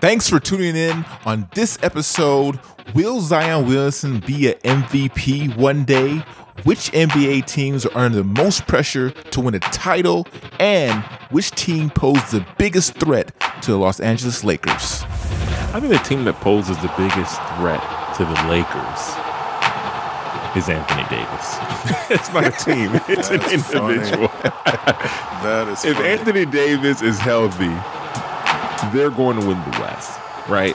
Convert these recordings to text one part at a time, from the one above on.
Thanks for tuning in on this episode. Will Zion Williamson be an MVP one day? Which NBA teams are under the most pressure to win a title? And which team poses the biggest threat to the Los Angeles Lakers? I think the team that poses the biggest threat to the Lakers is Anthony Davis. It's not a team. It's an individual. That is funny. If Anthony Davis is healthy, they're going to win the West, right?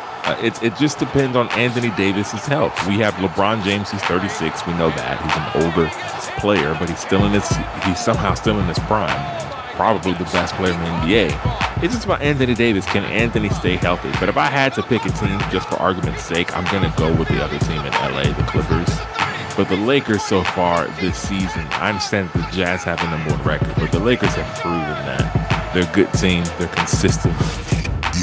It just depends on Anthony Davis's health. We have LeBron James. He's 36. We know that. He's an older player, but he's somehow still in his prime. Probably the best player in the NBA. It's just about Anthony Davis. Can Anthony stay healthy? But if I had to pick a team, just for argument's sake, I'm going to go with the other team in LA, the Clippers. But the Lakers so far this season, I understand that the Jazz have the #1 record, but the Lakers have proven that. They're a good team. They're consistent.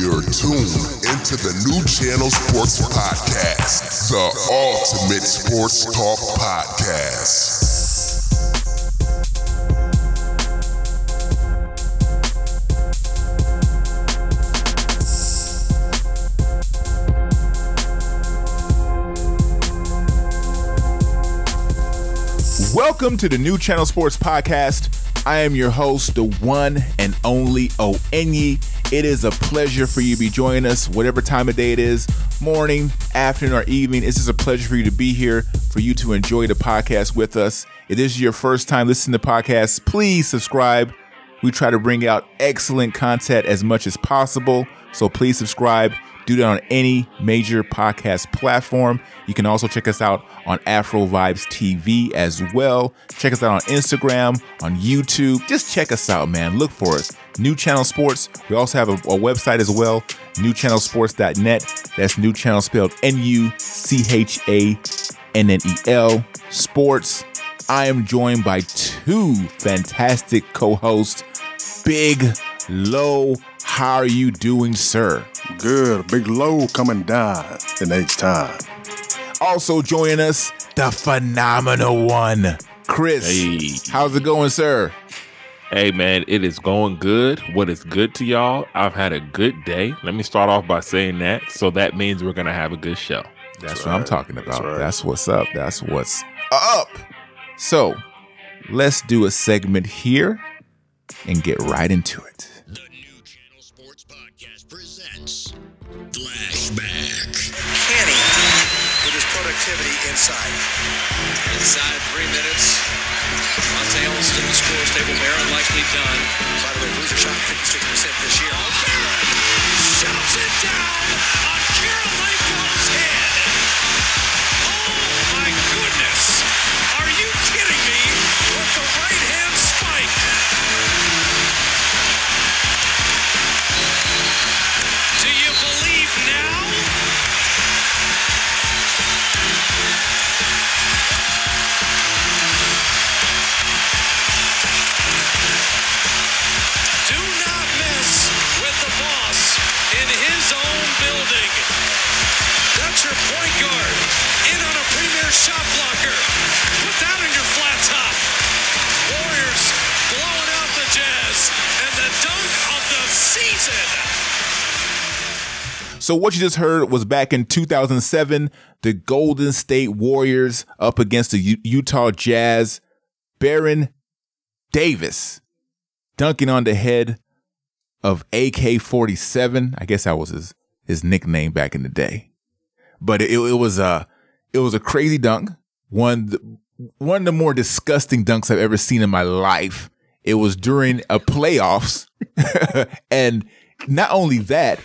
You're tuned into the New Channel Sports Podcast, the ultimate sports talk podcast. Welcome to the New Channel Sports Podcast. I am your host, the one and only Oenyi. It is a pleasure for you to be joining us, whatever time of day it is, morning, afternoon, or evening. It's just a pleasure for you to be here, for you to enjoy the podcast with us. If this is your first time listening to podcasts, please subscribe. We try to bring out excellent content as much as possible, so please subscribe. Do that on any major podcast platform. You can also check us out on Afro Vibes TV as well. Check us out on Instagram, on YouTube. Just check us out, man. Look for us. New Channel Sports. We also have a website as well, newchannelsports.net. That's New Channel spelled NUCHANNEL Sports. I am joined by two fantastic co-hosts. Big Low, how are you doing, sir? Good. Big Low coming down the next time. Also joining us, the phenomenal one, Chris. Hey. How's it going, sir? Hey, man, it is going good. What is good to y'all? I've had a good day. Let me start off by saying that. So that means we're going to have a good show. That's what I'm talking about. Right. That's what's up. That's what's up. So let's do a segment here and get right into it. Flashback. Kenny with his productivity inside 3 minutes. Monte Ellis in the scores table there, unlikely done. By the way, Boozer shot 56% this year. O'Barron shouts it down on Kirilenko's head. Oh my goodness! Are you kidding me? With the right hand spike. Do you believe? Your point guard in on a premier shot blocker. Put that in your flat top. Warriors blowing out the Jazz and the dunk of the season. So what you just heard was back in 2007, the Golden State Warriors up against the Utah Jazz. Baron Davis dunking on the head of AK-47. I guess that was his nickname back in the day. But it was a crazy dunk, one of the more disgusting dunks I've ever seen in my life. It was during a playoffs, and not only that,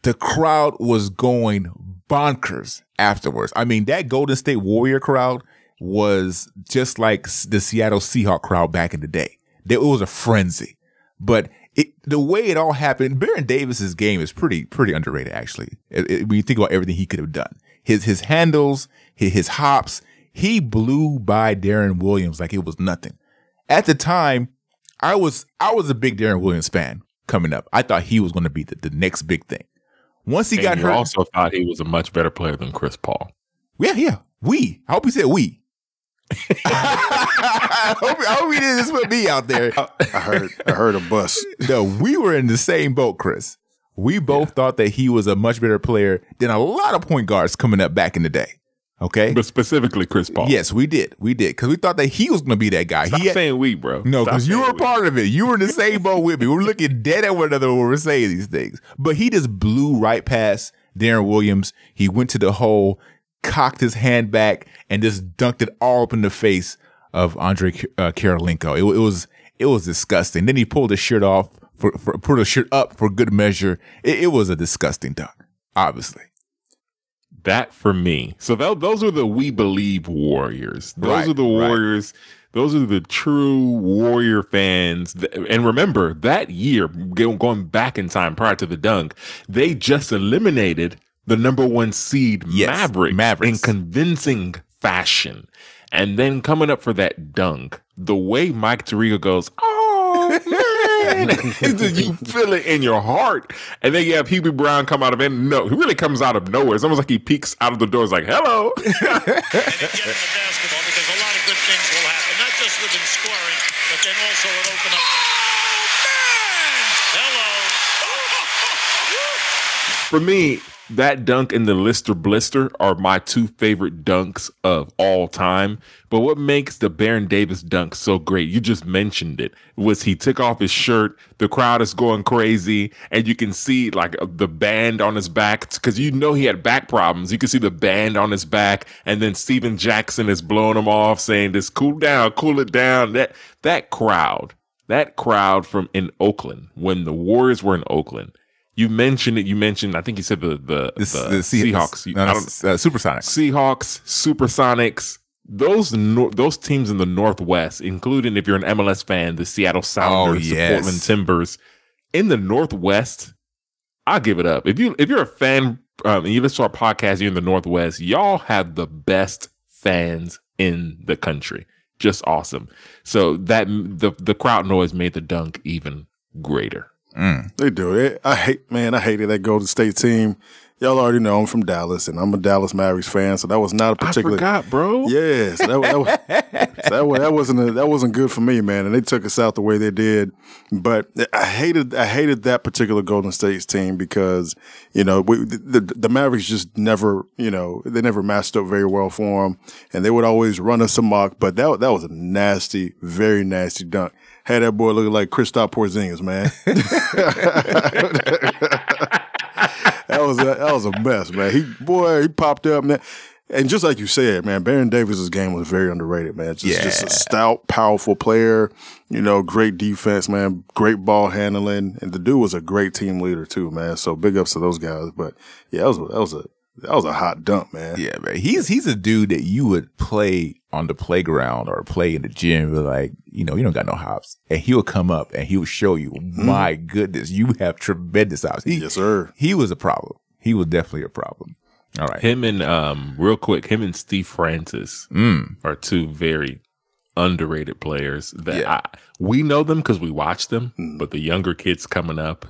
the crowd was going bonkers afterwards. I mean, that Golden State Warrior crowd was just like the Seattle Seahawks crowd back in the day. It was a frenzy, but the way it all happened, Baron Davis's game is pretty underrated, actually. When you think about everything he could have done, his handles, his hops, he blew by Deron Williams like it was nothing. At the time, I was a big Deron Williams fan coming up. I thought he was going to be the next big thing. Once he got hurt, I also thought he was a much better player than Chris Paul. Yeah. We. I hope he said we. I hope he didn't just put me out there. I heard a bus. No, we were in the same boat, Chris. We both thought that he was a much better player than a lot of point guards coming up back in the day. Okay. But specifically Chris Paul. Yes, we did. We did. Because we thought that he was going to be that guy. Stop saying we, bro. No, because you were part of it. You were in the same boat with me. We were looking dead at one another when we were saying these things. But he just blew right past Deron Williams. He went to the hole, cocked his hand back, and just dunked it all up in the face of Andrei Kirilenko. It was disgusting. Then he pulled his shirt off, pulled his shirt up for good measure. It was a disgusting dunk, obviously. That for me. So those are the we believe warriors. Those are the warriors. Right. Those are the true warrior fans. And remember, that year, going back in time prior to the dunk, they just eliminated the number one seed Mavericks in convincing fashion. And then coming up for that dunk, the way Mike Tirico goes, oh, man, you feel it in your heart. And then you have Hubie Brown come out of it. No, he really comes out of nowhere. It's almost like he peeks out of the door. It's like, hello. And then get in the basketball, because a lot of good things will happen, not just within scoring, but then also it open up. For me, that dunk and the Lister Blister are my two favorite dunks of all time. But what makes the Baron Davis dunk so great, you just mentioned it, was he took off his shirt, the crowd is going crazy, and you can see like the band on his back, because you know he had back problems. You can see the band on his back, and then Stephen Jackson is blowing him off, saying, just cool down, cool it down. That crowd from in Oakland, when the Warriors were in Oakland, you mentioned it. You mentioned, I think you said the Seahawks. Supersonics. Seahawks, Supersonics. Those teams in the Northwest, including, if you're an MLS fan, the Seattle Sounders, the Portland Timbers. In the Northwest, I'll give it up. If you're a fan and you listen to our podcast, you're in the Northwest, y'all have the best fans in the country. Just awesome. So that the crowd noise made the dunk even greater. They do it. I hated that Golden State team. Y'all already know I'm from Dallas, and I'm a Dallas Mavericks fan, so that was not a particular. I forgot, bro. Yeah, so that wasn't good for me, man. And they took us out the way they did. But I hated that particular Golden State's team because the Mavericks just never they never matched up very well for them, and they would always run us amok. But that was a nasty, very nasty dunk. Had that boy looking like Kristaps Porzingis, man. That was a mess, man. He popped up, man. And just like you said, man, Baron Davis's game was very underrated, man. Just a stout, powerful player. Great defense, man. Great ball handling, and the dude was a great team leader too, man. So big ups to those guys. But yeah, that was a hot dunk, man. Yeah, man. He's a dude that you would play on the playground or play in the gym, but like, you don't got no hops. And he would come up and he would show you, my goodness, you have tremendous hops. Yes, sir. He was a problem. He was definitely a problem. All right. Him and Steve Francis are two very underrated players that we know them because we watch them, but the younger kids coming up,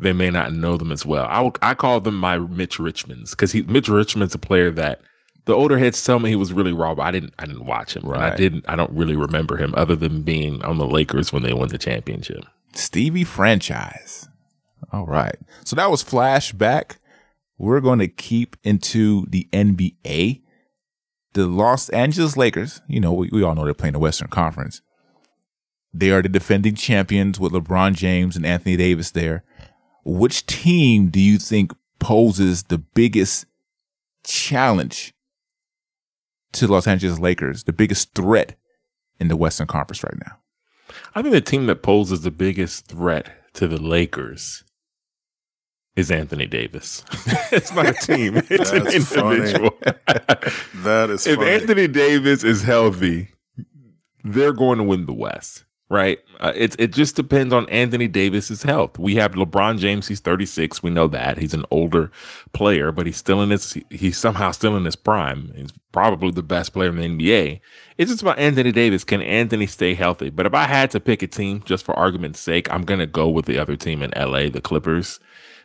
they may not know them as well. I call them my Mitch Richmonds, because Mitch Richmond's a player that the older heads tell me he was really raw, but I didn't watch him. Right. I don't really remember him other than being on the Lakers when they won the championship. Stevie Franchise. All right. So that was Flashback. We're going to keep into the NBA. The Los Angeles Lakers, we all know they're playing the Western Conference. They are the defending champions with LeBron James and Anthony Davis there. Which team do you think poses the biggest challenge to the Los Angeles Lakers, the biggest threat in the Western Conference right now? I think the team that poses the biggest threat to the Lakers is Anthony Davis. It's not a team. It's an individual. That is funny. If Anthony Davis is healthy, they're going to win the West. Right. It just depends on Anthony Davis's health. We have LeBron James. He's 36. We know that he's an older player, but he's somehow still in his prime. He's probably the best player in the NBA. It's just about Anthony Davis. Can Anthony stay healthy? But if I had to pick a team, just for argument's sake, I'm going to go with the other team in LA, the Clippers.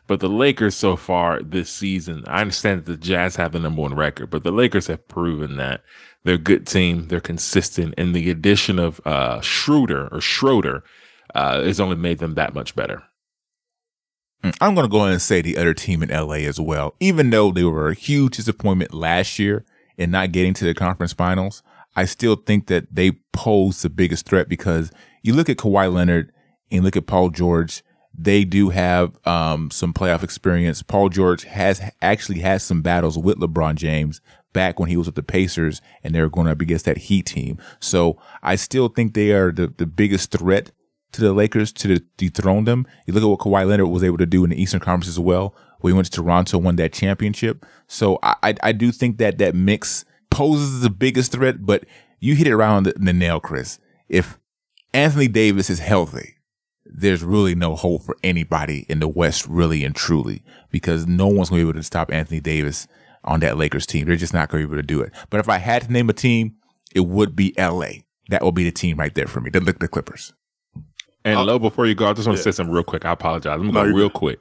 But the Lakers so far this season, I understand that the Jazz have the number one record, but the Lakers have proven that they're a good team. They're consistent. And the addition of Schroeder has only made them that much better. I'm going to go ahead and say the other team in LA as well. Even though they were a huge disappointment last year in not getting to the conference finals, I still think that they pose the biggest threat, because you look at Kawhi Leonard and look at Paul George. They do have some playoff experience. Paul George has actually had some battles with LeBron James back when he was with the Pacers and they were going up against that Heat team. So I still think they are the biggest threat to the Lakers to dethrone them. You look at what Kawhi Leonard was able to do in the Eastern Conference as well, where he went to Toronto, won that championship. So I do think that that mix poses the biggest threat, but you hit it around the nail, Chris. If Anthony Davis is healthy, there's really no hope for anybody in the West, really and truly, because no one's going to be able to stop Anthony Davis on that Lakers team. They're just not going to be able to do it. But if I had to name a team, it would be LA. That would be the team right there for me, the Clippers. And Lo, before you go, I just want to say something real quick. I apologize. I'm going to go real quick.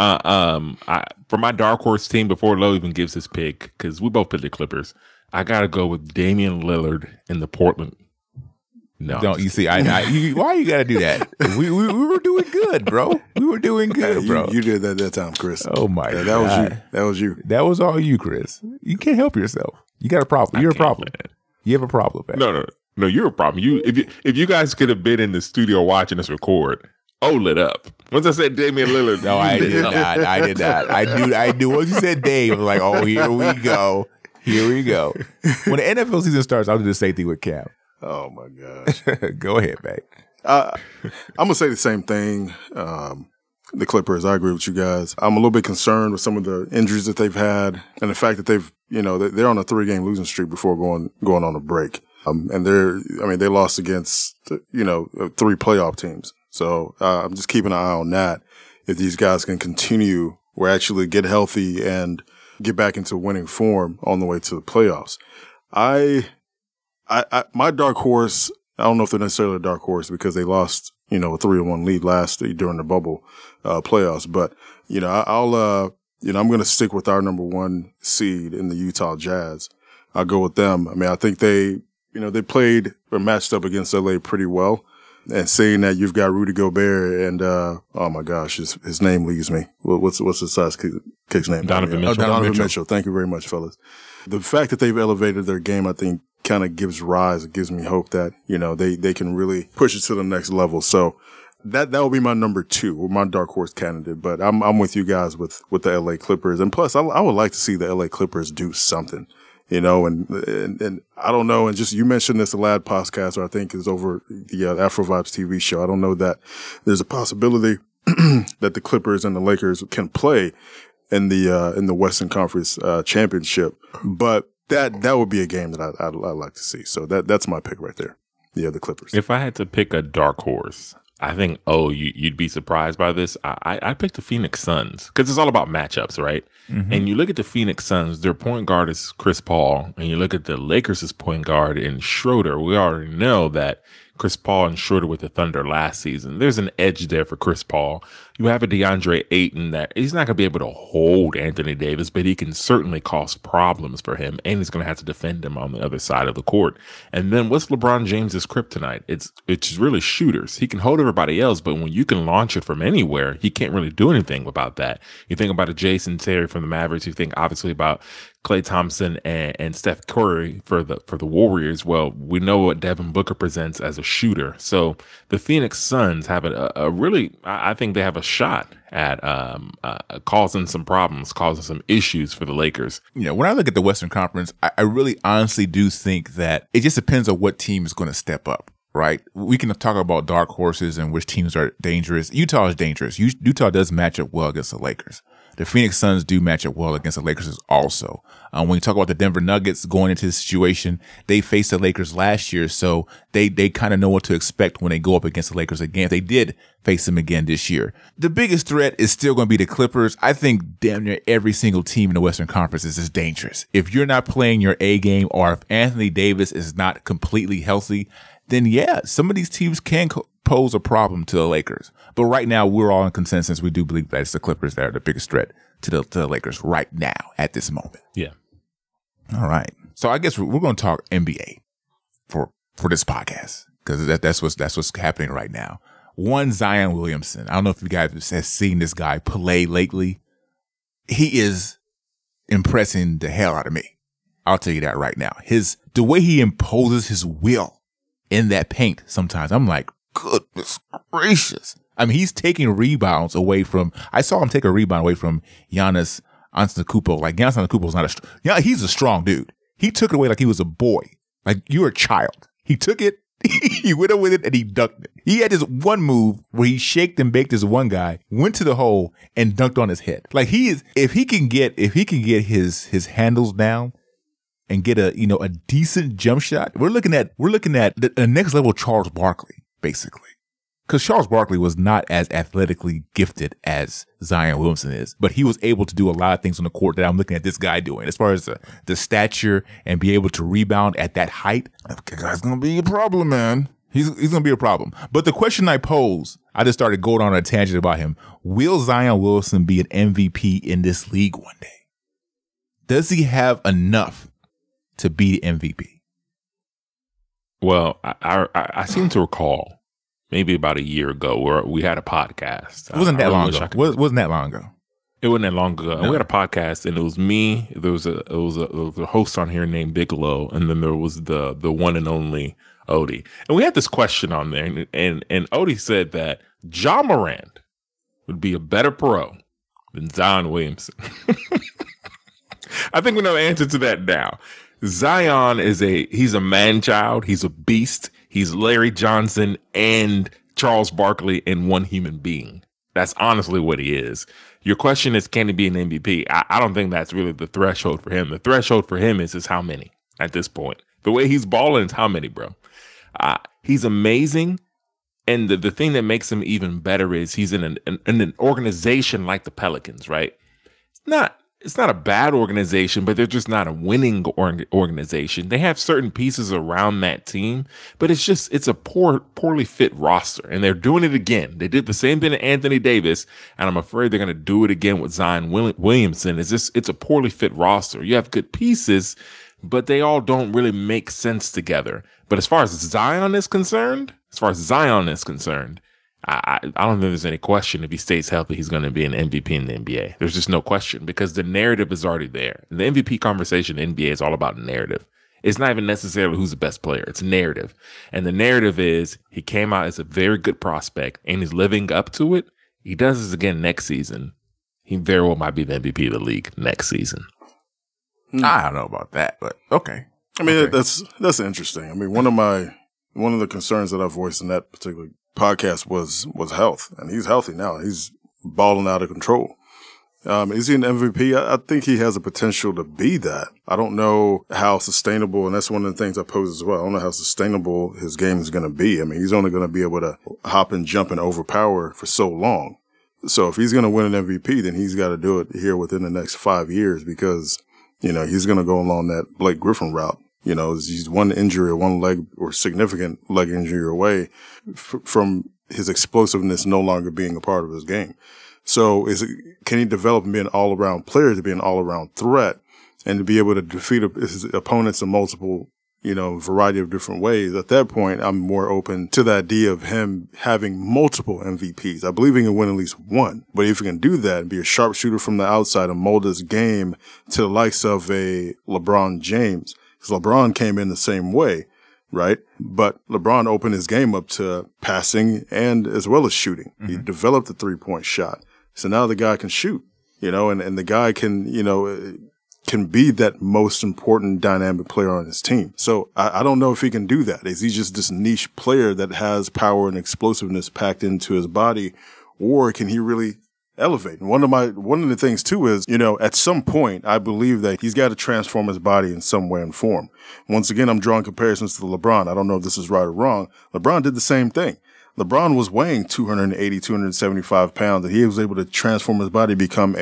For my dark horse team, before Lo even gives his pick, because we both picked the Clippers, I got to go with Damian Lillard in the Portland. No, don't you see? Why you gotta do that? We were doing good, bro. We were doing good, bro. You did that time, Chris. Oh my God, that was you. That was all you, Chris. You can't help yourself. You got a problem. You're a problem. You have a problem. Man. No. You're a problem. If you guys could have been in the studio watching us record, lit up. Once I said Damian Lillard, no, I did not. I knew. Once you said Dave, I was like, oh, here we go. When the NFL season starts, I'll do the same thing with Cam. Oh, my gosh. Go ahead, babe. I'm going to say the same thing. The Clippers, I agree with you guys. I'm a little bit concerned with some of the injuries that they've had and the fact that they're on a 3-game losing streak before going on a break. And they lost against, 3 playoff teams. So I'm just keeping an eye on that. If these guys can continue or actually get healthy and get back into winning form on the way to the playoffs. My dark horse, I don't know if they're necessarily a dark horse because they lost, a 3-1 lead during the bubble playoffs. But, I'm going to stick with our number one seed in the Utah Jazz. I'll go with them. I mean, I think they played or matched up against LA pretty well. And seeing that you've got Rudy Gobert and, oh my gosh, his name leaves me. What's his size kick's name? Donovan Mitchell. Donovan Mitchell. Thank you very much, fellas. The fact that they've elevated their game, I think, kind of gives me hope that, they can really push it to the next level. So that will be my number 2 or my dark horse candidate. But I'm with you guys with the LA Clippers. And plus, I would like to see the LA Clippers do something, and I don't know. And just, you mentioned this, the Lad podcast, or I think is over the Afro Vibes TV show. I don't know that there's a possibility that the Clippers and the Lakers can play in the Western Conference championship. But That would be a game that I'd like to see. So that's my pick right there. Yeah, the Clippers. If I had to pick a dark horse, I think, you'd be surprised by this. I picked the Phoenix Suns because it's all about matchups, right? Mm-hmm. And you look at the Phoenix Suns, their point guard is Chris Paul. And you look at the Lakers' point guard in Schroeder. We already know that Chris Paul and Schroeder with the Thunder last season. There's an edge there for Chris Paul. You have a DeAndre Ayton that he's not going to be able to hold Anthony Davis, but he can certainly cause problems for him, and he's going to have to defend him on the other side of the court. And then what's LeBron James's kryptonite? It's really shooters. He can hold everybody else, but when you can launch it from anywhere, he can't really do anything about that. You think about a Jason Terry from the Mavericks. You think obviously about Klay Thompson and Steph Curry for the Warriors. Well, we know what Devin Booker presents as a shooter. So the Phoenix Suns have a really, I think they have a shot at causing some problems, causing some issues for the Lakers. When I look at the Western Conference, I really honestly do think that it just depends on what team is going to step up, right? We can talk about dark horses and which teams are dangerous. Utah is dangerous. Utah does match up well against the Lakers. The Phoenix Suns do match up well against the Lakers also. When you talk about the Denver Nuggets going into this situation, they faced the Lakers last year, so they kind of know what to expect when they go up against the Lakers again. They did face them again this year. The biggest threat is still going to be the Clippers. I think damn near every single team in the Western Conference is just dangerous. If you're not playing your A game, or if Anthony Davis is not completely healthy, then yeah, some of these teams can pose a problem to the Lakers. But right now, we're all in consensus. We do believe that it's the Clippers that are the biggest threat to the Lakers right now at this moment. Yeah. All right. So I guess we're going to talk NBA for this podcast because that's what's happening right now. One, Zion Williamson. I don't know if you guys have seen this guy play lately. He is impressing the hell out of me. I'll tell you that right now. The way he imposes his will in that paint sometimes, I'm like, goodness gracious. I mean, he's taking rebounds away from, I saw him take a rebound away from Giannis Antetokounmpo. Like, Giannis Antetokounmpo is not he's a strong dude. He took it away like he was a boy. Like, you're a child. He took it, he went up with it, and he dunked it. He had this one move where he shaked and baked this one guy, went to the hole, and dunked on his head. Like, he is, if he can get his handles down and get a decent jump shot, we're looking at the next level Charles Barkley, basically. Because Charles Barkley was not as athletically gifted as Zion Williamson is, but he was able to do a lot of things on the court that I'm looking at this guy doing. As far as the stature and be able to rebound at that height, that guy's going to be a problem, man. He's going to be a problem. But the question I pose, I just started going on a tangent about him. Will Zion Williamson be an MVP in this league one day? Does he have enough to be the MVP? Well, I seem to recall, maybe about a year ago, where we had a podcast. It wasn't that long ago. No. We had a podcast, and it was me. There was a host on here named Big Low, and then there was the one and only Odie. And we had this question on there, and Odie said that Ja Morant would be a better pro than Zion Williamson. I think we know the answer to that now. Zion is he's a man child. He's a beast. He's Larry Johnson and Charles Barkley in one human being. That's honestly what he is. Your question is, can he be an MVP? I don't think that's really the threshold for him. The threshold for him is how many at this point. The way he's balling is how many, bro. He's amazing. And the thing that makes him even better is he's in an organization like the Pelicans, right? It's not a bad organization, but they're just not a winning organization. They have certain pieces around that team, but it's a poorly fit roster, and they're doing it again. They did the same thing to Anthony Davis, and I'm afraid they're going to do it again with Zion Williamson. It's a poorly fit roster. You have good pieces, but they all don't really make sense together. But as far as Zion is concerned, I don't think there's any question if he stays healthy, he's going to be an MVP in the NBA. There's just no question because the narrative is already there. The MVP conversation in the NBA is all about narrative. It's not even necessarily who's the best player. It's narrative. And the narrative is he came out as a very good prospect and he's living up to it. He does this again next season. He very well might be the MVP of the league next season. I don't know about that, but okay. I mean, okay. That's interesting. I mean, one of the concerns that I voiced in that particular podcast was health, and he's healthy now. He's balling out of control. Is he an MVP? I think he has the potential to be that. I don't know how sustainable, and that's one of the things I pose as well. I don't know how sustainable his game is going to be. I mean, he's only going to be able to hop and jump and overpower for so long. So if he's going to win an MVP, then he's got to do it here within the next 5 years because, he's going to go along that Blake Griffin route. He's one injury or one leg or significant leg injury away from his explosiveness no longer being a part of his game. So can he develop and be an all-around player to be an all-around threat and to be able to defeat his opponents in multiple, variety of different ways? At that point, I'm more open to the idea of him having multiple MVPs. I believe he can win at least one. But if he can do that and be a sharpshooter from the outside and mold his game to the likes of a LeBron James, because LeBron came in the same way, right? But LeBron opened his game up to passing and as well as shooting. Mm-hmm. He developed the three-point shot. So now the guy can shoot, and the guy can be that most important dynamic player on his team. So I don't know if he can do that. Is he just this niche player that has power and explosiveness packed into his body, or can he really elevate? And one of the things too is, at some point, I believe that he's got to transform his body in some way and form. Once again, I'm drawing comparisons to LeBron. I don't know if this is right or wrong. LeBron did the same thing. LeBron was weighing 280, 275 pounds, and he was able to transform his body, become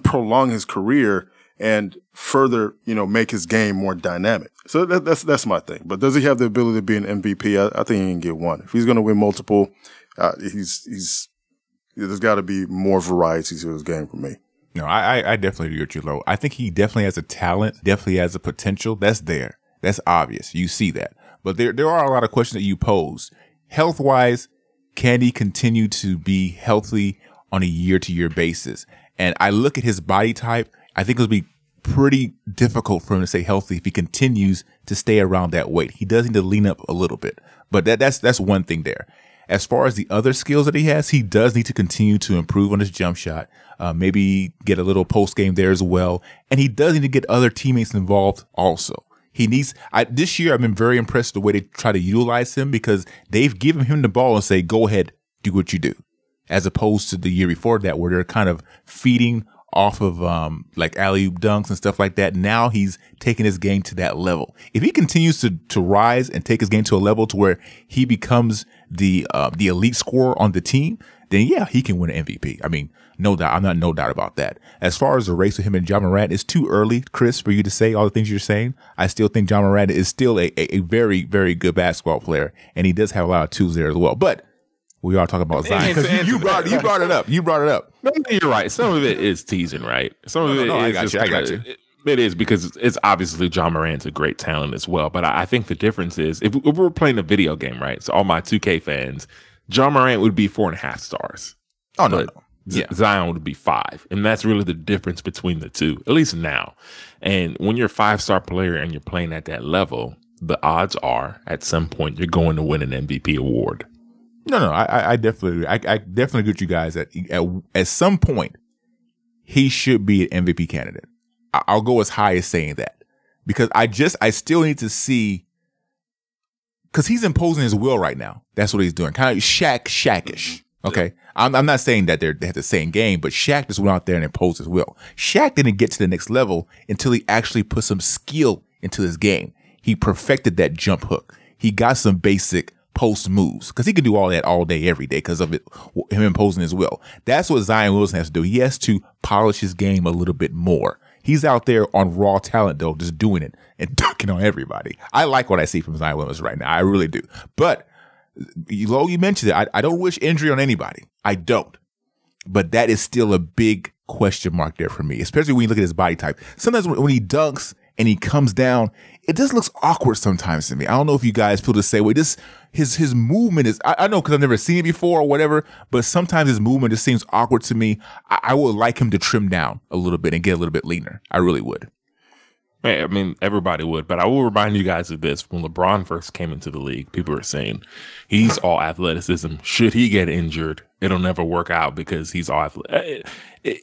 prolong his career and further, make his game more dynamic. So that's my thing. But does he have the ability to be an MVP? I think he can get one. If he's going to win multiple, there's got to be more variety to his game for me. No, I definitely agree with you, Lo. I think he definitely has a talent, definitely has a potential. That's there. That's obvious. You see that. But there are a lot of questions that you pose. Health-wise, Can he continue to be healthy on a year-to-year basis? And I look at his body type. I think it'll be pretty difficult for him to stay healthy if he continues to stay around that weight. He does need to lean up a little bit, but that's one thing there. As far as the other skills that he has, he does need to continue to improve on his jump shot, maybe get a little post game there as well. And he does need to get other teammates involved also. He needs, this year I've been very impressed with the way they try to utilize him, because they've given him the ball and say, go ahead, do what you do, as opposed to the year before that where they're kind of feeding off of like alley-oop dunks and stuff like that. Now he's taking his game to that level. If he continues to rise and take his game to a level to where he becomes the elite scorer on the team, then yeah, he can win an MVP. I mean, no doubt. I'm not no doubt about that. As far as the race with him and Ja Morant, it's too early, Chris, for you to say all the things you're saying. I still think Ja Morant is still a very, very good basketball player, and he does have a lot of twos there as well. But we are talking about Zion, because you brought it up. No, you're right. Some of it is teasing, right? I got you. It is, because it's obviously John Moran's a great talent as well. But I think the difference is, if we're playing a video game, right? So all my 2K fans, John Morant would be 4.5 stars. Oh, no. Yeah. Zion would be 5. And that's really the difference between the two, at least now. And when you're a 5-star player and you're playing at that level, the odds are at some point you're going to win an MVP award. No, I definitely agree. I definitely agree with you guys that at some point he should be an MVP candidate. I'll go as high as saying that, because I still need to see, because he's imposing his will right now. That's what he's doing, kind of Shaq-ish. Okay, I'm not saying that they have the same game, but Shaq just went out there and imposed his will. Shaq didn't get to the next level until he actually put some skill into his game. He perfected that jump hook. He got some basic post moves, because he can do all that all day, every day, because of him imposing his will. That's what Zion Williamson has to do. He has to polish his game a little bit more. He's out there on raw talent, though, just doing it and dunking on everybody. I like what I see from Zion Williamson right now. I really do. But, Lo, you mentioned it. I don't wish injury on anybody. I don't. But that is still a big question mark there for me, especially when you look at his body type. Sometimes when he dunks and he comes down, it just looks awkward sometimes to me. I don't know if you guys feel the same way. His movement is, I know, because I've never seen it before or whatever, but sometimes his movement just seems awkward to me. I would like him to trim down a little bit and get a little bit leaner. I really would. Hey, I mean, everybody would, but I will remind you guys of this. When LeBron first came into the league, people were saying, he's all athleticism. Should he get injured, it'll never work out because he's all athletic.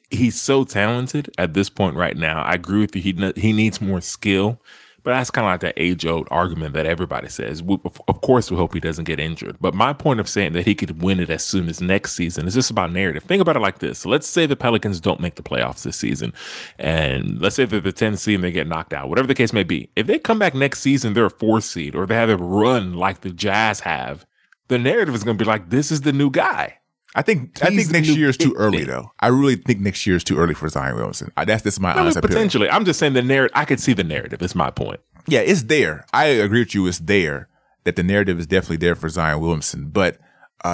He's so talented at this point right now. I agree with you. He needs more skill, but that's kind of like that age-old argument that everybody says. Of course, we hope he doesn't get injured. But my point of saying that he could win it as soon as next season is just about narrative. Think about it like this. So let's say the Pelicans don't make the playoffs this season, and let's say they're the 10th seed and they get knocked out, whatever the case may be. If they come back next season, they're a 4th seed, or they have a run like the Jazz have, the narrative is going to be like, this is the new guy. I think next year is too early, though. I really think next year is too early for Zion Williamson. That's my honest opinion. Potentially. I'm just saying the narrative. I could see the narrative. It's my point. Yeah, it's there. I agree with you. It's there, that the narrative is definitely there for Zion Williamson. But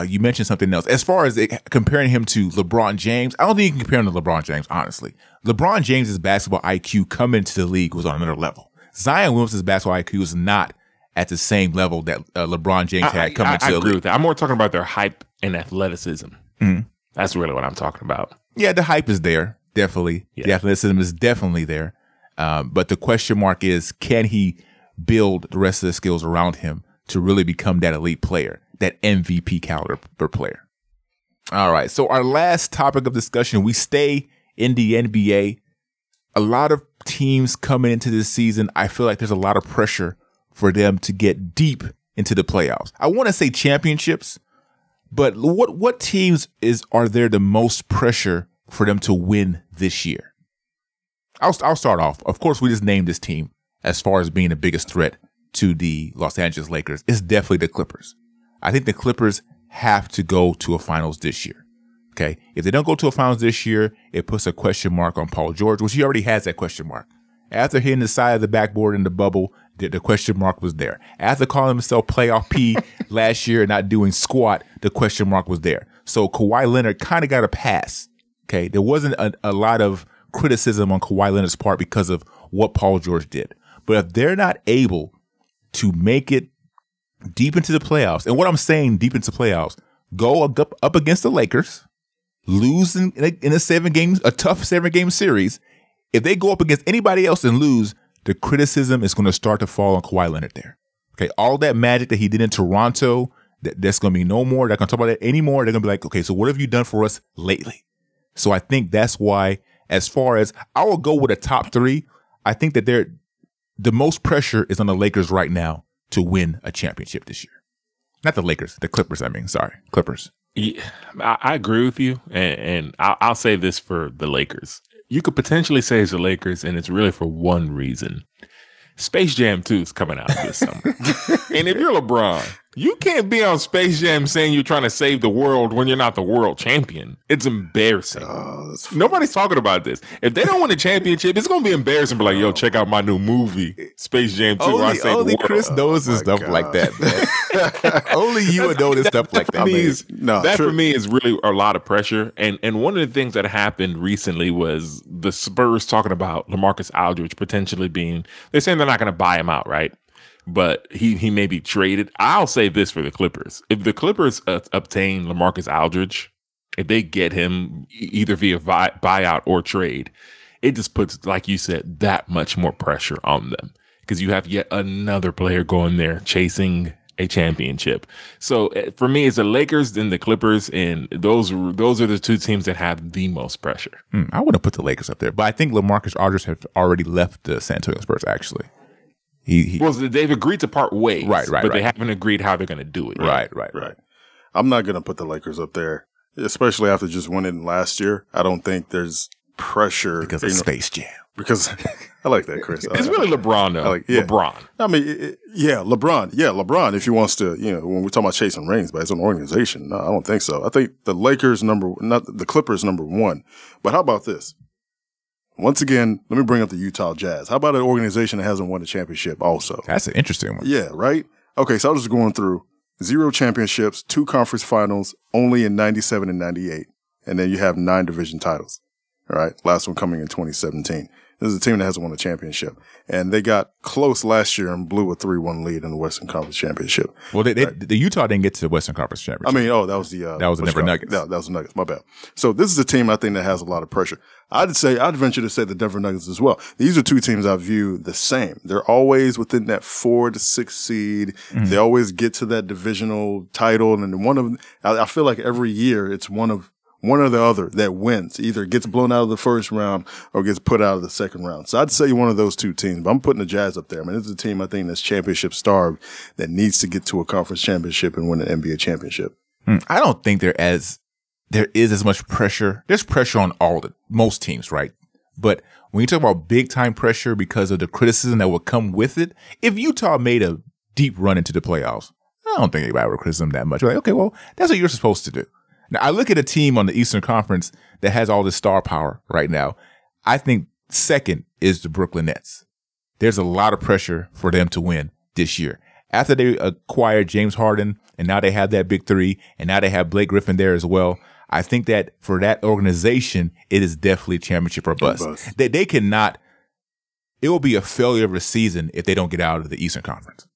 you mentioned something else. As far as comparing him to LeBron James, I don't think you can compare him to LeBron James, honestly. LeBron James's basketball IQ coming into the league was on another level. Zion Williamson's basketball IQ is not at the same level that LeBron James had coming to the league. I agree with that. I'm more talking about their hype and athleticism. Mm-hmm. That's really what I'm talking about. Yeah, the hype is there, definitely. Yeah. The athleticism is definitely there. But the question mark is, can he build the rest of the skills around him to really become that elite player, that MVP caliber player? All right. So our last topic of discussion, we stay in the NBA. A lot of teams coming into this season, I feel like there's a lot of pressure for them to get deep into the playoffs. I want to say championships, but what teams are there the most pressure for them to win this year? I'll start off. Of course, we just named this team as far as being the biggest threat to the Los Angeles Lakers. It's definitely the Clippers. I think the Clippers have to go to a finals this year. Okay, if they don't go to a finals this year, it puts a question mark on Paul George, which he already has that question mark. After hitting the side of the backboard in the bubble, the question mark was there. After calling himself Playoff P last year and not doing squat, the question mark was there. So Kawhi Leonard kind of got a pass. Okay, there wasn't a lot of criticism on Kawhi Leonard's part because of what Paul George did. But if they're not able to make it deep into the playoffs, and what I'm saying deep into playoffs go up against the Lakers, lose in a tough seven-game series. If they go up against anybody else and lose, the criticism is going to start to fall on Kawhi Leonard there. Okay, all that magic that he did in Toronto, that's going to be no more. They're not going to talk about that anymore. They're going to be like, okay, so what have you done for us lately? So I think that's why, as far as I will go with a top three, I think that the most pressure is on the Lakers right now to win a championship this year. Not the Lakers, the Clippers, I mean. Sorry, Clippers. Yeah, I agree with you, and I'll say this for the Lakers. You could potentially say it's the Lakers, and it's really for one reason. Space Jam 2 is coming out this summer. And if you're LeBron, you can't be on Space Jam saying you're trying to save the world when you're not the world champion. It's embarrassing. Oh, nobody's talking about this. If they don't win a championship, it's going to be embarrassing. Be like, yo, check out my new movie, Space Jam 2. Only Chris knows and stuff like that. Only you would know this stuff like that. That for me is really a lot of pressure. And one of the things that happened recently was the Spurs talking about LaMarcus Aldridge potentially being, they're saying they're not going to buy him out, right? But he may be traded. I'll say this for the Clippers. If the Clippers obtain LaMarcus Aldridge, if they get him either via buyout or trade, it just puts, like you said, that much more pressure on them because you have yet another player going there chasing a championship. So for me, it's the Lakers, then the Clippers, and those are the two teams that have the most pressure. I wouldn't put the Lakers up there, but I think LaMarcus Aldridge have already left the San Antonio Spurs, actually. They've agreed to part ways, right, but they haven't agreed how they're going to do it. Yet. Right. I'm not going to put the Lakers up there, especially after just winning last year. I don't think there's pressure. Because of Space Jam. Because I like that, Chris. It's really LeBron, though. LeBron. I mean, LeBron. Yeah, LeBron, if he wants to, when we're talking about chasing rings, but as an organization, no, I don't think so. I think the Lakers the Clippers number one. But how about this? Once again, let me bring up the Utah Jazz. How about an organization that hasn't won a championship also? That's an interesting one. Yeah, right? Okay, so I was just going through 0 championships, 2 conference finals, only in 97 and 98. And then you have 9 division titles. All right, last one coming in 2017. This is a team that hasn't won a championship. And they got close last year and blew a 3-1 lead in the Western Conference Championship. Well, the Utah didn't get to the Western Conference Championship. I mean, that was the Denver Nuggets. No, that was the Nuggets, my bad. So this is a team I think that has a lot of pressure. I'd venture to say the Denver Nuggets as well. These are two teams I view the same. They're always within that 4 to 6 seed. Mm-hmm. They always get to that divisional title. And then I feel like every year it's one or the other that wins, either gets blown out of the first round or gets put out of the second round. So I'd say one of those two teams, but I'm putting the Jazz up there. I mean, this is a team I think that's championship starved that needs to get to a conference championship and win an NBA championship. I don't think there is as much pressure. There's pressure on most teams, right? But when you talk about big time pressure because of the criticism that would come with it, if Utah made a deep run into the playoffs, I don't think anybody would criticize them that much. Like, okay, well, that's what you're supposed to do. Now, I look at a team on the Eastern Conference that has all this star power right now. I think second is the Brooklyn Nets. There's a lot of pressure for them to win this year. After they acquired James Harden, and now they have that big three, and now they have Blake Griffin there as well, I think that for that organization, it is definitely championship or bust. They cannot – it will be a failure of a season if they don't get out of the Eastern Conference.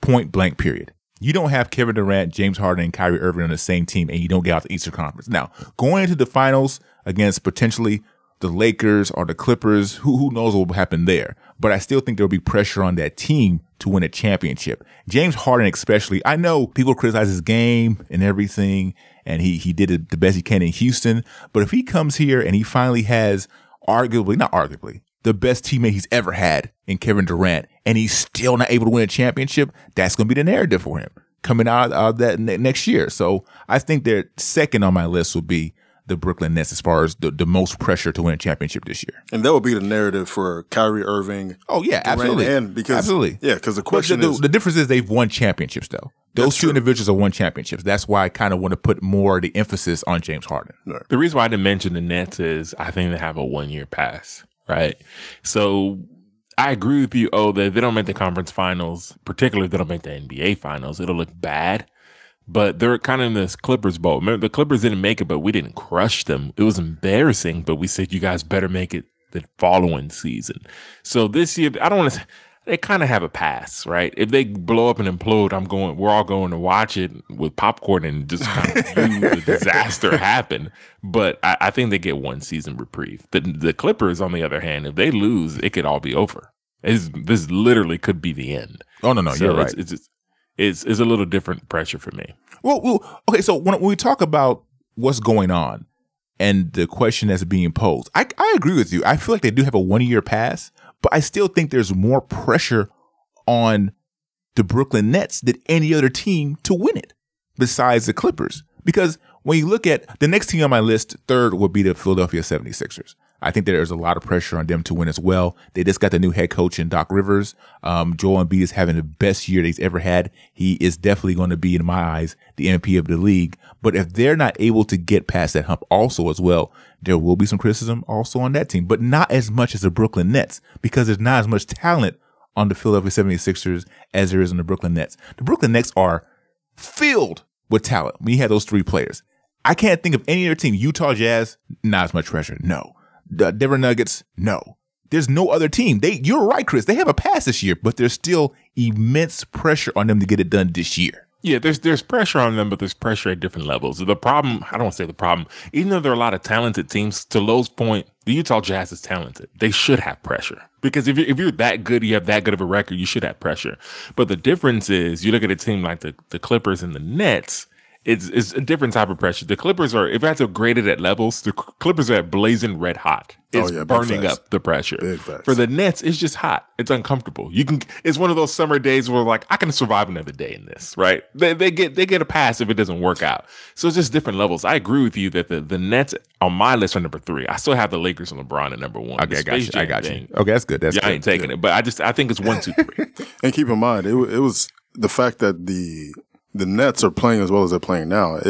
Point blank, period. You don't have Kevin Durant, James Harden, and Kyrie Irving on the same team, and you don't get out the Eastern Conference. Now, going into the finals against potentially the Lakers or the Clippers, who knows what will happen there. But I still think there will be pressure on that team to win a championship. James Harden especially. I know people criticize his game and everything, and he did it the best he can in Houston. But if he comes here and he finally has the best teammate he's ever had in Kevin Durant, and he's still not able to win a championship, that's going to be the narrative for him coming out of that next year. So I think their second on my list would be the Brooklyn Nets as far as the most pressure to win a championship this year. And that would be the narrative for Kyrie Irving. Oh, yeah, absolutely. Yeah, because the question is... The difference is they've won championships, though. Those two individuals have won championships. That's why I kind of want to put more of the emphasis on James Harden. Right. The reason why I didn't mention the Nets is I think they have a one-year pass. Right. So I agree with you, that if they don't make the conference finals, particularly if they don't make the NBA finals, it'll look bad. But they're kind of in this Clippers bowl. Remember, the Clippers didn't make it, but we didn't crush them. It was embarrassing, but we said, you guys better make it the following season. So this year, I don't want to say, they kind of have a pass, right? If they blow up and implode, we're all going to watch it with popcorn and just kind of view the disaster happen. But I think they get one season reprieve. The Clippers, on the other hand, if they lose, it could all be over. This literally could be the end. Oh, no, so you're right. It's a little different pressure for me. Well, okay, so when we talk about what's going on and the question that's being posed, I agree with you. I feel like they do have a one-year pass, but I still think there's more pressure on the Brooklyn Nets than any other team to win it besides the Clippers. Because when you look at the next team on my list, third would be the Philadelphia 76ers. I think there's a lot of pressure on them to win as well. They just got the new head coach in Doc Rivers. Joel Embiid is having the best year they've ever had. He is definitely going to be, in my eyes, the MVP of the league. But if they're not able to get past that hump also as well, there will be some criticism also on that team, but not as much as the Brooklyn Nets, because there's not as much talent on the Philadelphia 76ers as there is in the Brooklyn Nets. The Brooklyn Nets are filled with talent. We had those three players. I can't think of any other team. Utah Jazz, not as much pressure. No. The Denver Nuggets, no. There's no other team. You're right, Chris. They have a pass this year, but there's still immense pressure on them to get it done this year. Yeah, there's pressure on them, but there's pressure at different levels. The problem, I don't want to say the problem, even though there are a lot of talented teams, to Lowe's point, the Utah Jazz is talented. They should have pressure. Because if you're that good, you have that good of a record, you should have pressure. But the difference is, you look at a team like the Clippers and the Nets, it's a different type of pressure. The Clippers are, if I had to grade it at levels, the Clippers are at blazing red hot. It's burning up the pressure. For the Nets, it's just hot. It's uncomfortable. It's one of those summer days where like, I can survive another day in this, right? They get a pass if it doesn't work out. So it's just different levels. I agree with you that the Nets on my list are number 3. I still have the Lakers and LeBron at number 1. Okay, I got you. Okay, that's good. I ain't taking it, but I think it's 1, 2, 3. And keep in mind, it was the fact that the Nets are playing as well as they're playing now.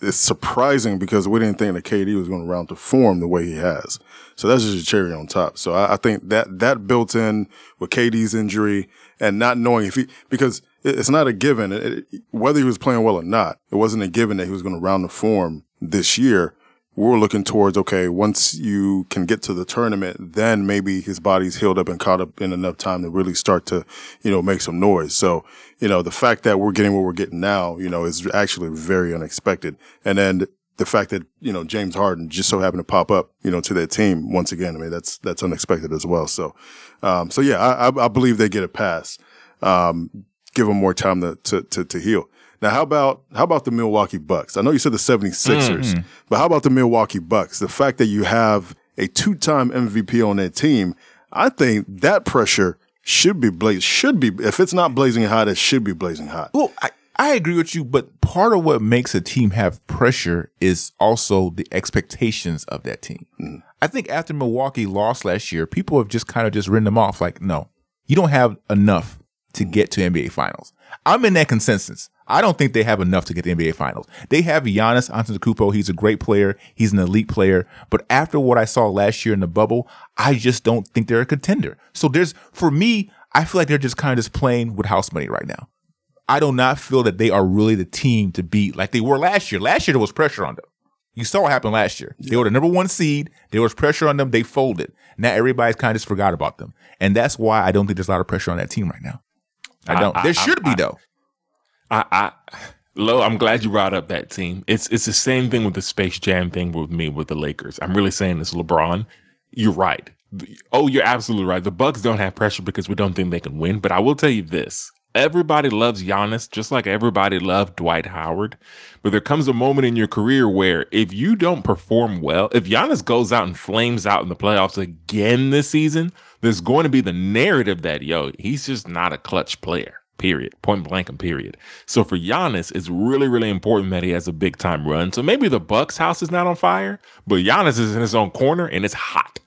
It's surprising because we didn't think that KD was going to round to form the way he has. So that's just a cherry on top. So I think that built in with KD's injury and not knowing because it's not a given. Whether he was playing well or not, it wasn't a given that he was going to round to form this year. We're looking towards, okay, once you can get to the tournament, then maybe his body's healed up and caught up in enough time to really start to, make some noise. So, the fact that we're getting what we're getting now, is actually very unexpected. And then the fact that, James Harden just so happened to pop up, to their team once again, I mean, that's unexpected as well. So, yeah, I believe they get a pass. Give them more time to heal. Now, how about the Milwaukee Bucks? I know you said the 76ers, but how about the Milwaukee Bucks? The fact that you have a 2-time MVP on that team, I think that pressure should be, if it's not blazing hot, it should be blazing hot. Well, I agree with you, but part of what makes a team have pressure is also the expectations of that team. Mm. I think after Milwaukee lost last year, people have just kind of written them off like, no, you don't have enough to get to NBA Finals. I'm in that consensus. I don't think they have enough to get the NBA Finals. They have Giannis Antetokounmpo. He's a great player. He's an elite player. But after what I saw last year in the bubble, I just don't think they're a contender. So for me, I feel like they're just kind of playing with house money right now. I do not feel that they are really the team to beat like they were last year. Last year, there was pressure on them. You saw what happened last year. They were the number 1 seed. There was pressure on them. They folded. Now everybody's kind of just forgot about them. And that's why I don't think there's a lot of pressure on that team right now. I don't. There should be, though. Lo, I'm glad you brought up that team. It's the same thing with the Space Jam thing with me with the Lakers. I'm really saying this, LeBron. You're right. You're absolutely right. The Bucks don't have pressure because we don't think they can win. But I will tell you this. Everybody loves Giannis, just like everybody loved Dwight Howard. But there comes a moment in your career where if you don't perform well, if Giannis goes out and flames out in the playoffs again this season, there's going to be the narrative that, he's just not a clutch player. Period. Point blank and period. So for Giannis, it's really, really important that he has a big time run. So maybe the Bucks house is not on fire, but Giannis is in his own corner and it's hot.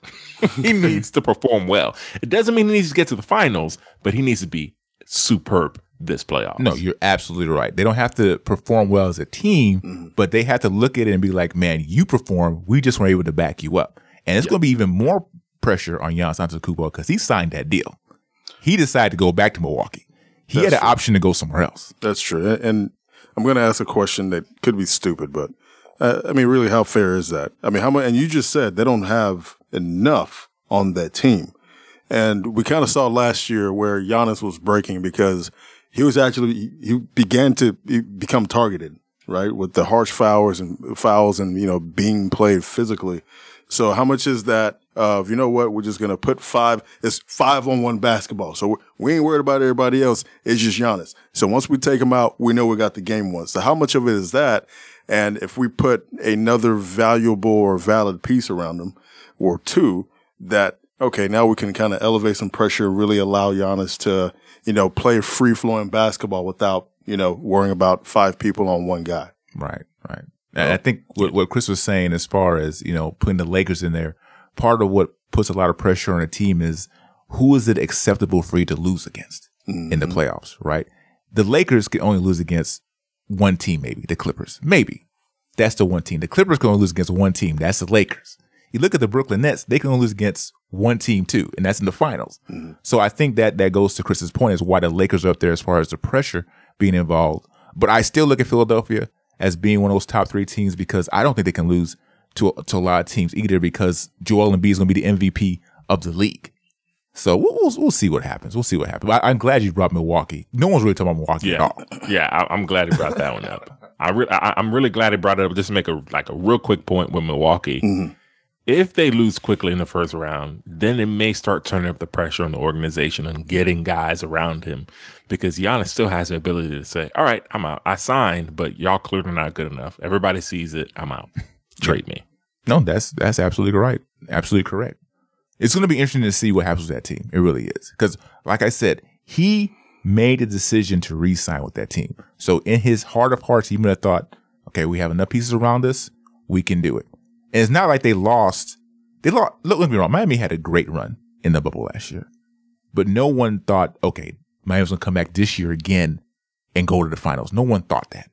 He needs to perform well. It doesn't mean he needs to get to the finals, but he needs to be superb this playoff. No, you're absolutely right. They don't have to perform well as a team, but they have to look at it and be like, man, you perform. We just weren't able to back you up. And it's going to be even more pressure on Giannis Antetokounmpo because he signed that deal. He decided to go back to Milwaukee. He had an option to go somewhere else. That's true. And I'm going to ask a question that could be stupid, but really, how fair is that? I mean, how much? And you just said they don't have enough on that team. And we kind of saw last year where Giannis was breaking because he was actually, he began to become targeted, right? With the harsh fouls and, you know, being played physically. So how much is that of, you know what, we're just going to put it's 5-on-1 basketball. So we ain't worried about everybody else. It's just Giannis. So once we take him out, we know we got the game won. So how much of it is that? And if we put another valuable or valid piece around him or two, that, okay, now we can kind of elevate some pressure, really allow Giannis to, you know, play free-flowing basketball without, you know, worrying about five people on one guy. Right, right. I think what Chris was saying as far as, you know, putting the Lakers in there, part of what puts a lot of pressure on a team is who is it acceptable for you to lose against in the playoffs, right? The Lakers can only lose against one team, maybe, the Clippers. Maybe. That's the one team. The Clippers can only lose against one team. That's the Lakers. You look at the Brooklyn Nets, they can only lose against one team too, and that's in the finals. Mm-hmm. So I think that goes to Chris's point is why the Lakers are up there as far as the pressure being involved. But I still look at Philadelphia as being one of those top three teams because I don't think they can lose to a lot of teams either because Joel Embiid is going to be the MVP of the league. So we'll see what happens. We'll see what happens. I'm glad you brought Milwaukee. No one's really talking about Milwaukee at all. Yeah, I'm glad he brought that one up. I'm really glad he brought it up. Just to make a real quick point with Milwaukee. Mm-hmm. If they lose quickly in the first round, then it may start turning up the pressure on the organization and getting guys around him because Giannis still has the ability to say, all right, I'm out. I signed, but y'all clearly not good enough. Everybody sees it. I'm out. Trade me. No, that's absolutely right. Absolutely correct. It's going to be interesting to see what happens with that team. It really is. Because like I said, he made a decision to re-sign with that team. So in his heart of hearts, he may have thought, okay, we have enough pieces around us. We can do it. And it's not like they lost. Look, don't get me wrong. Miami had a great run in the bubble last year. But no one thought, okay, Miami's going to come back this year again and go to the finals. No one thought that.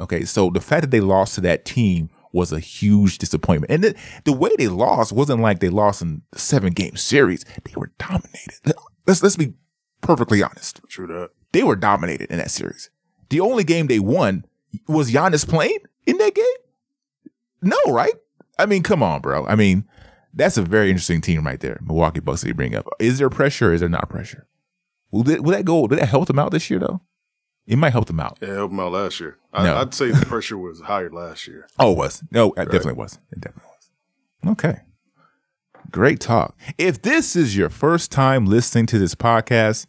Okay, so the fact that they lost to that team was a huge disappointment. And the way they lost wasn't like they lost in the 7-game series. They were dominated. Let's be perfectly honest. True that. They were dominated in that series. The only game they won was Giannis playing in that game? No, right? I mean, come on, bro. I mean, that's a very interesting team right there. Milwaukee Bucks that you bring up. Is there pressure or is there not pressure? Will that help them out this year, though? It might help them out. Yeah, it helped them out last year. No. I'd say the pressure was higher last year. Oh, it was. No, it definitely was. It definitely was. Okay. Great talk. If this is your first time listening to this podcast,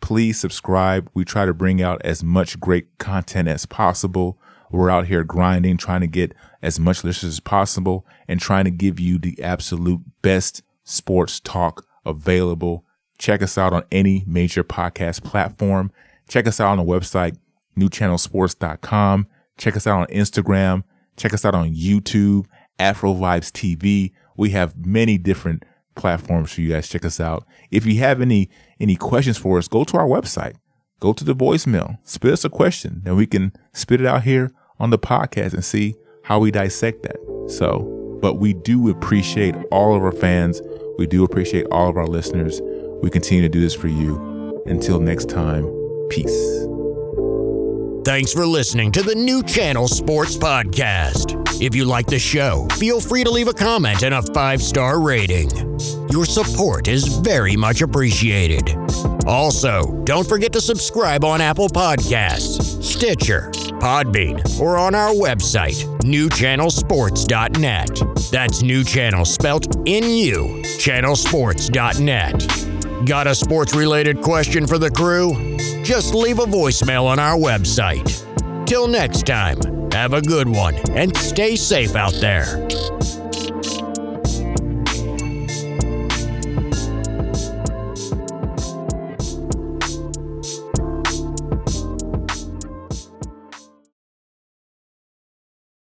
please subscribe. We try to bring out as much great content as possible. We're out here grinding, trying to get as much listeners as possible and trying to give you the absolute best sports talk available. Check us out on any major podcast platform. Check us out on the website, newchannelsports.com. Check us out on Instagram. Check us out on YouTube, Afro Vibes TV. We have many different platforms for you guys. Check us out. If you have any questions for us, go to our website. Go to the voicemail. Spit us a question, and we can spit it out here on the podcast and see how we dissect that. So, but we do appreciate all of our fans. We do appreciate all of our listeners. We continue to do this for you. Until next time, peace. Thanks for listening to the New Channel Sports Podcast. If you like the show, feel free to leave a comment and a 5-star rating. Your support is very much appreciated. Also, don't forget to subscribe on Apple Podcasts, Stitcher, Podbean, or on our website, newchannelsports.net. That's New Channel spelt N-U, channelsports.net. Got a sports-related question for the crew? Just leave a voicemail on our website. Till next time, have a good one and stay safe out there.